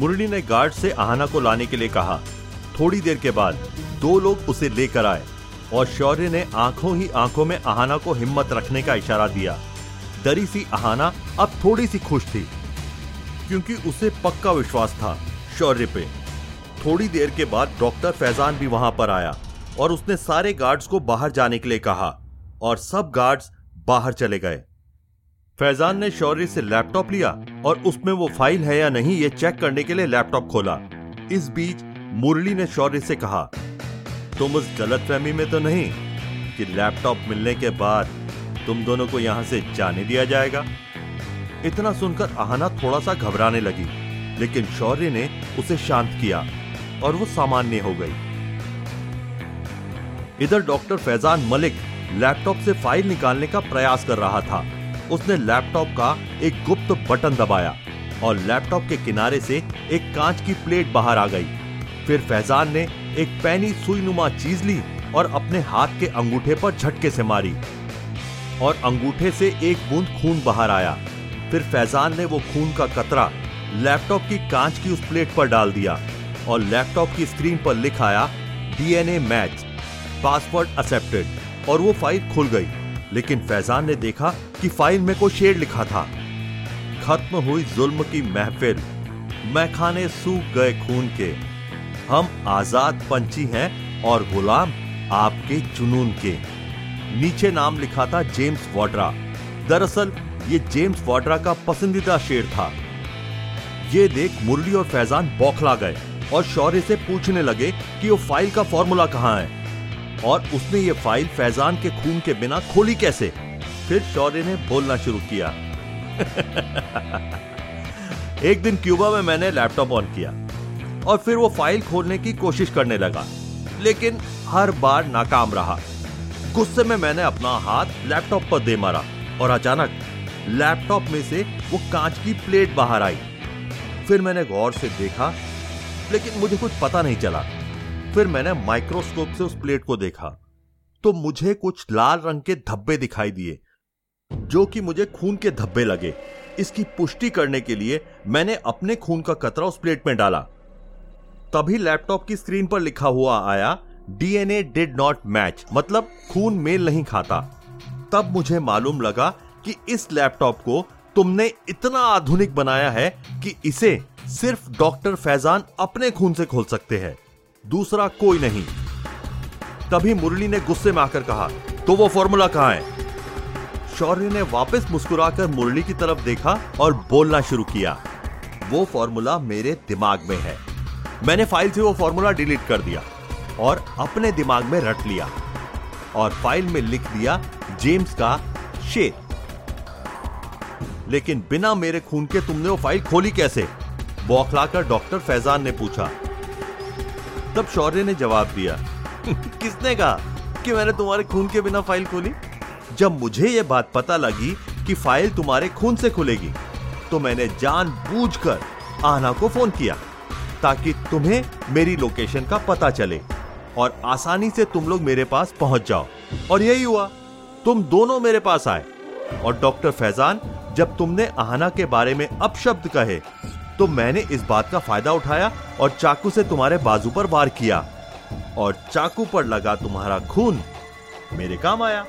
मुरली ने गार्ड से आहना को लाने के लिए कहा। थोड़ी देर के बाद दो लोग उसे लेकर आए और शौर्य ने आंखों ही आंखों में आहना को हिम्मत रखने का इशारा दिया। डरी सी आहना अब थोड़ी सी खुश थी, क्योंकि उसे पक्का विश्वास था शौर्य पे। थोड़ी देर के बाद डॉक्टर फैजान भी वहां पर आया और उसने सारे गार्ड्स को बाहर जाने के लिए कहा और सब गार्ड्स बाहर चले गए। फैजान ने शौर्य से लैपटॉप लिया और उसमें वो फाइल है या नहीं ये चेक करने के लिए लैपटॉप खोला। इस बीच मुरली ने शौर्य से कहा, तुम उस गलतफहमी में तो नहीं कि लैपटॉप मिलने के बाद तुम दोनों को यहां से जाने दिया जाएगा? इतना सुनकर आहना थोड़ा सा घबराने लगी, लेकिन शौर्य ने उसे शांत किया और वो सामान्य हो गई। इधर डॉक्टर फैजान मलिक लैपटॉप से फाइल निकालने का प्रयास कर रहा था। उसने लैपटॉप का एक गुप्त बटन दबाया और लैपटॉप के किनारे से एक कांच की प्लेट बाहर आ गई। फिर फैजान ने एक पैनी सुईनुमा चीज ली और अपने हाथ के अंगूठे पर झटके से मारी और अंगूठे से एक बूंद खून बाहर आया। फिर फैजान ने वो खून का कतरा लैपटॉप की कांच की उस प्लेट पर डाल दिया और लैपटॉप की स्क्रीन पर लिखा आया, D N A match, password accepted, और वो फाइल खुल गई। लेकिन फैजान ने देखा कि फाइल में कोई शेर लिखा था, खत्म हुई जुल्म की महफिल, मैखाने सूख गए खून के, हम आजाद पंछी हैं और गुलाम आपके जुनून के। नीचे नाम लिखा था जेम्स वाड्रा। दरअसल ये जेम्स वाड्रा का पसंदीदा शेर था। ये देख मुरली और फैजान बौखला गए और शौर्य से पूछने लगे कि वो फाइल का फॉर्मूला कहाँ है। और उसने ये फाइल फैजान के खून के बिना खोली कैसे? फिर शौर्य ने बोलना शुरू किया। एक दिन क्यूबा में मैंने लैपटॉप ऑन किया और फिर वो फाइल खोलने की कोशिश करने लगा, लेकिन हर बार नाकाम रहा। गुस्से में मैंने अपना हाथ लैपटॉप पर दे मारा और अचानक लैपटॉप में से वो कांच की प्लेट बाहर आई। फिर मैंने गौर से देखा, लेकिन मुझे कुछ पता नहीं चला। फिर मैंने माइक्रोस्कोप से उस प्लेट को देखा तो मुझे कुछ लाल रंग के धब्बे दिखाई दिए जो कि मुझे खून के धब्बे लगे। इसकी पुष्टि करने के लिए मैंने अपने खून का कतरा उस प्लेट में डाला। तभी लैपटॉप की स्क्रीन पर लिखा हुआ आया, डीएनए डिड नॉट मैच, मतलब खून मेल नहीं खाता। तब मुझे मालूम लगा कि इस लैपटॉप को तुमने इतना आधुनिक बनाया है कि इसे सिर्फ डॉक्टर फैजान अपने खून से खोल सकते हैं, दूसरा कोई नहीं। तभी मुरली ने गुस्से में आकर कहा, तो वो फॉर्मूला कहाँ है? शौर्य ने वापस मुस्कुराकर मुरली की तरफ देखा और बोलना शुरू किया, वो फॉर्मूला मेरे दिमाग में है। मैंने फाइल से वो फॉर्मूला डिलीट कर दिया और अपने दिमाग में रट लिया और फाइल में लिख दिया जेम्स का शेर। लेकिन बिना मेरे खून के तुमने वो फाइल खोली कैसे? बौखलाकर डॉक्टर फैजान ने पूछा। तब शौर्य ने जवाब दिया, किसने कहा कि मैंने तुम्हारे खून के बिना फाइल खोली? जब मुझे यह बात पता लगी कि फाइल तुम्हारे खून से खुलेगी तो मैंने जानबूझकर आहना को फोन किया ताकि तुम्हें मेरी लोकेशन का पता चले और आसानी से तुम लोग मेरे पास पहुंच जाओ। और यही हुआ, तुम दोनों मेरे पास आए। और डॉक्टर फैजान, जब तुमने आहना के बारे में अपशब्द कहे तो मैंने इस बात का फायदा उठाया और चाकू से तुम्हारे बाजू पर वार किया और चाकू पर लगा तुम्हारा खून मेरे काम आया।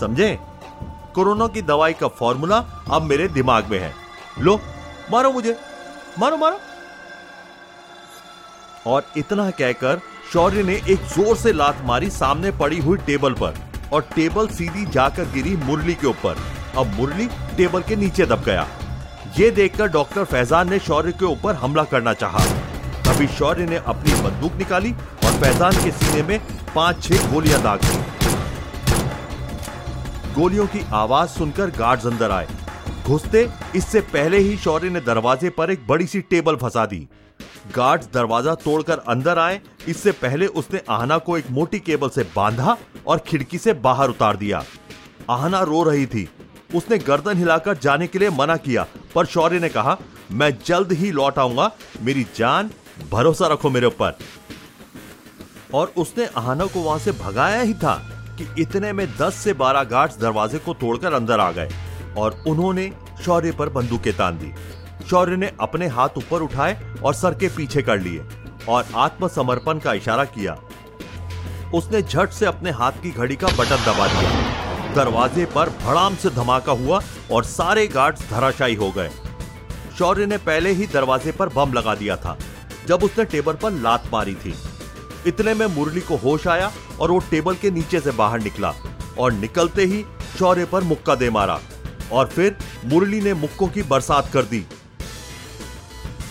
समझे? कोरोना की दवाई का फॉर्मूला अब मेरे दिमाग में है। लो, मारो मुझे, मारो मारो। और इतना कहकर शौर्य ने एक जोर से लात मारी सामने पड़ी हुई टेबल पर और टेबल सीधी जाकर गिरी मुरली के ऊपर। अब मुरली टेबल के नीचे दब गया। ये देखकर डॉक्टर फैजान ने शौर्य के ऊपर हमला करना चाहा। तभी शौर्य ने अपनी बंदूक निकाली और फैजान के सीने में पांच छह गोलियां दाग दी। गोलियों की आवाज सुनकर गार्ड्स अंदर आए। घुसते इससे पहले ही शौर्य ने दरवाजे पर एक बड़ी सी टेबल फंसा दी। गार्ड्स दरवाजा तोड़कर अंदर आए इससे पहले उसने आहना को एक मोटी केबल से बांधा और खिड़की से बाहर उतार दिया। आहना रो रही थी। उसने गर्दन हिलाकर जाने के लिए मना किया, पर शौर्य ने कहा, मैं जल्द ही लौट आऊंगा मेरी जान, भरोसा रखो मेरे ऊपर। और उसने आहना को वहां से भगाया ही था कि इतने में दस से बारह गार्ड्स दरवाजे को तोड़कर अंदर आ गए और उन्होंने शौर्य पर बंदूकें तान दी। शौर्य ने अपने हाथ ऊपर उठाए और सर के पीछे कर लिए और आत्मसमर्पण का इशारा किया। उसने झट से अपने हाथ की घड़ी का बटन दबा दिया। दरवाजे पर भड़ाम से धमाका हुआ और सारे गार्ड्स धराशायी हो गए। शौर्य ने पहले ही दरवाजे पर बम लगा दिया था जब उसने टेबल पर लात मारी थी। इतने में मुरली को होश आया और वो टेबल के नीचे से बाहर निकला और निकलते ही शौर्य पर मुक्का दे मारा और फिर मुरली ने मुक्कों की बरसात कर दी।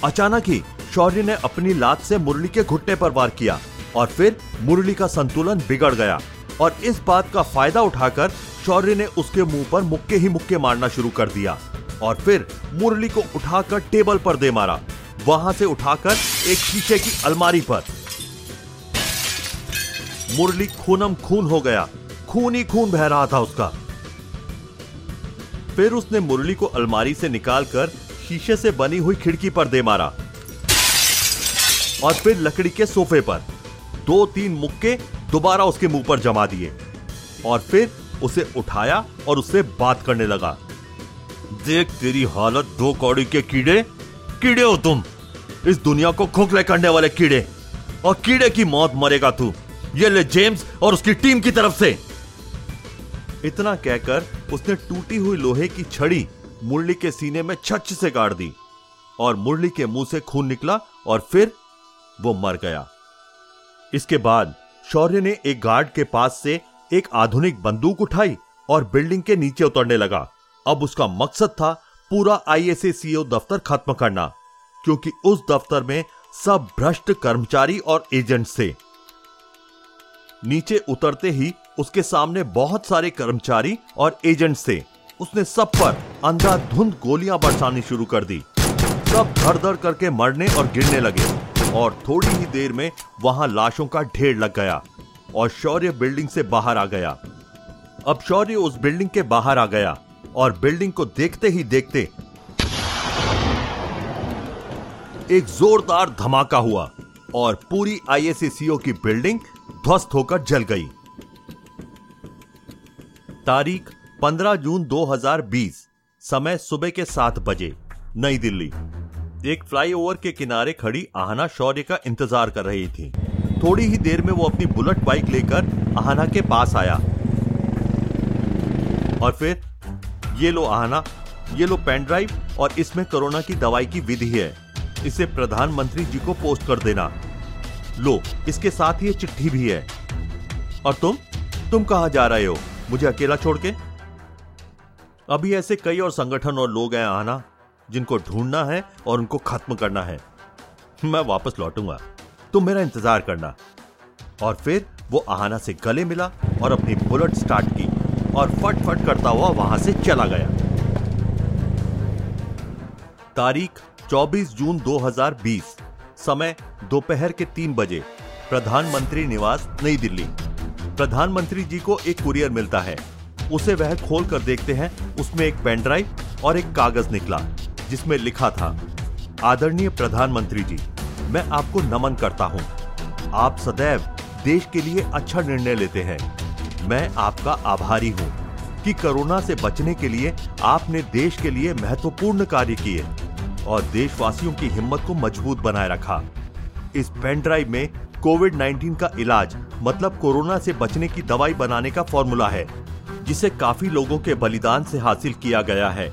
अचानक ही शौर्य ने अपनी लात से मुरली के घुटने पर वार किया और फिर मुरली का संतुलन बिगड़ गया और इस बात का फायदा उठाकर शौर्य ने उसके मुंह पर मुक्के ही मुक्के मारना शुरू कर दिया और फिर मुरली को उठाकर टेबल पर दे मारा, वहां से उठाकर एक शीशे की अलमारी पर। मुरली खूनम खून हो गया, खून ही खून बह रहा था उसका। फिर उसने मुरली को अलमारी से निकालकर शीशे से बनी हुई खिड़की पर दे मारा और फिर लकड़ी के सोफे पर। दो तीन मुक्के दोबारा उसके मुंह पर जमा दिए और फिर उसे उठाया और उससे बात करने लगा। देख तेरी हालत, दो कौड़ी के कीड़े, कीड़े हो तुम, इस दुनिया को खोखले करने वाले कीड़े, और कीड़े की मौत मरेगा तू। ये ले जेम्स और उसकी टीम की तरफ से। इतना कहकर उसने टूटी हुई लोहे की छड़ी मुरली के सीने में छच से गाड़ दी और मुरली के मुंह से खून निकला और फिर वो मर गया। इसके बाद शौर्य ने एक गार्ड के पास से एक आधुनिक बंदूक उठाई और बिल्डिंग के नीचे उतरने लगा। अब उसका मकसद था पूरा आई एस ए सी ओ दफ्तर खत्म करना, क्योंकि उस दफ्तर में सब भ्रष्ट कर्मचारी और एजेंट थे। नीचे उतरते ही उसके सामने बहुत सारे कर्मचारी और एजेंट्स थे। उसने सब पर अंधाधुंध गोलियां बरसानी शुरू कर दी। सब धड़-धड़ करके मरने और गिरने लगे और थोड़ी ही देर में वहां लाशों का ढेर लग गया और शौर्य बिल्डिंग से बाहर आ गया। अब शौर्य उस बिल्डिंग के बाहर आ गया और बिल्डिंग को देखते ही देखते एक जोरदार धमाका हुआ और पूरी आईएसएसीओ की बिल्डिंग ध्वस्त होकर जल गई। तारीख पंद्रह जून दो हजार बीस, समय सुबह के सात बजे, नई दिल्ली। एक फ्लाईओवर के किनारे खड़ी आहाना शौर्य का इंतजार कर रही थी। थोड़ी ही देर में वो अपनी बुलेट बाइक लेकर आहाना के पास आया और फिर, ये लो आहाना, ये लो पेन ड्राइव और इसमें कोरोना की दवाई की विधि है, इसे प्रधानमंत्री जी को पोस्ट कर देना। लो, इसके साथ ये चिट्ठी भी है। और तुम तुम कहां जा रहे हो मुझे अकेला छोड़ के? अभी ऐसे कई और संगठन और लोग हैं आना, जिनको ढूंढना है और उनको खत्म करना है। मैं वापस लौटूंगा, तुम मेरा इंतजार करना। और फिर वो आहाना से गले मिला और अपनी बुलेट स्टार्ट की और फट फट करता हुआ वहां से चला गया। तारीख चौबीस जून दो हजार बीस, समय दोपहर के तीन बजे, प्रधानमंत्री निवास, नई दिल्ली। प्रधानमंत्री जी को एक कुरियर मिलता है। उसे वह खोल कर देखते हैं, उसमें एक पेन ड्राइव और एक कागज निकला जिसमें लिखा था, आदरणीय प्रधानमंत्री जी, मैं आपको नमन करता हूँ। आप सदैव देश के लिए अच्छा निर्णय लेते हैं। मैं आपका आभारी हूँ कि कोरोना से बचने के लिए आपने देश के लिए महत्वपूर्ण कार्य किए और देशवासियों की हिम्मत को मजबूत बनाए रखा। इस पेन ड्राइव में कोविड नाइन्टीन का इलाज, मतलब कोरोना से बचने की दवाई बनाने का फॉर्मूला है, जिसे काफी लोगों के बलिदान से हासिल किया गया है।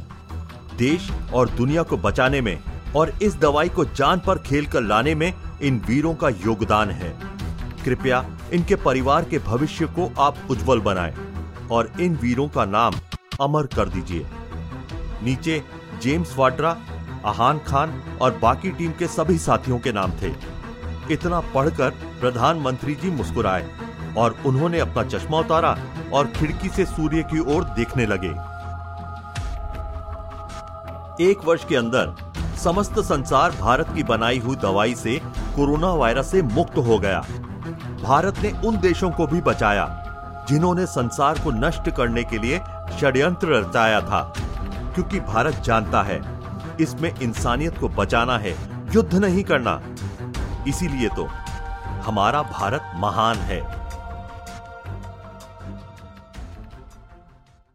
देश और दुनिया को बचाने में और इस दवाई को जान पर खेल कर लाने में इन वीरों का योगदान है। कृपया इनके परिवार के भविष्य को आप उज्जवल बनाएं और इन वीरों का नाम अमर कर दीजिए। नीचे जेम्स वाड्रा, आहान खान और बाकी टीम के सभी साथियों के नाम थे। इतना पढ़कर प्रधानमंत्री जी मुस्कुराए और उन्होंने अपना चश्मा उतारा और खिड़की से सूर्य की ओर देखने लगे। एक वर्ष के अंदर समस्त संसार भारत की बनाई हुई दवाई से कोरोना वायरस से मुक्त हो गया। भारत ने उन देशों को भी बचाया जिन्होंने संसार को नष्ट करने के लिए षड्यंत्र रचाया था, क्योंकि भारत जानता है इसमें इंसानियत को बचाना है, युद्ध नहीं करना। इसीलिए तो हमारा भारत महान है।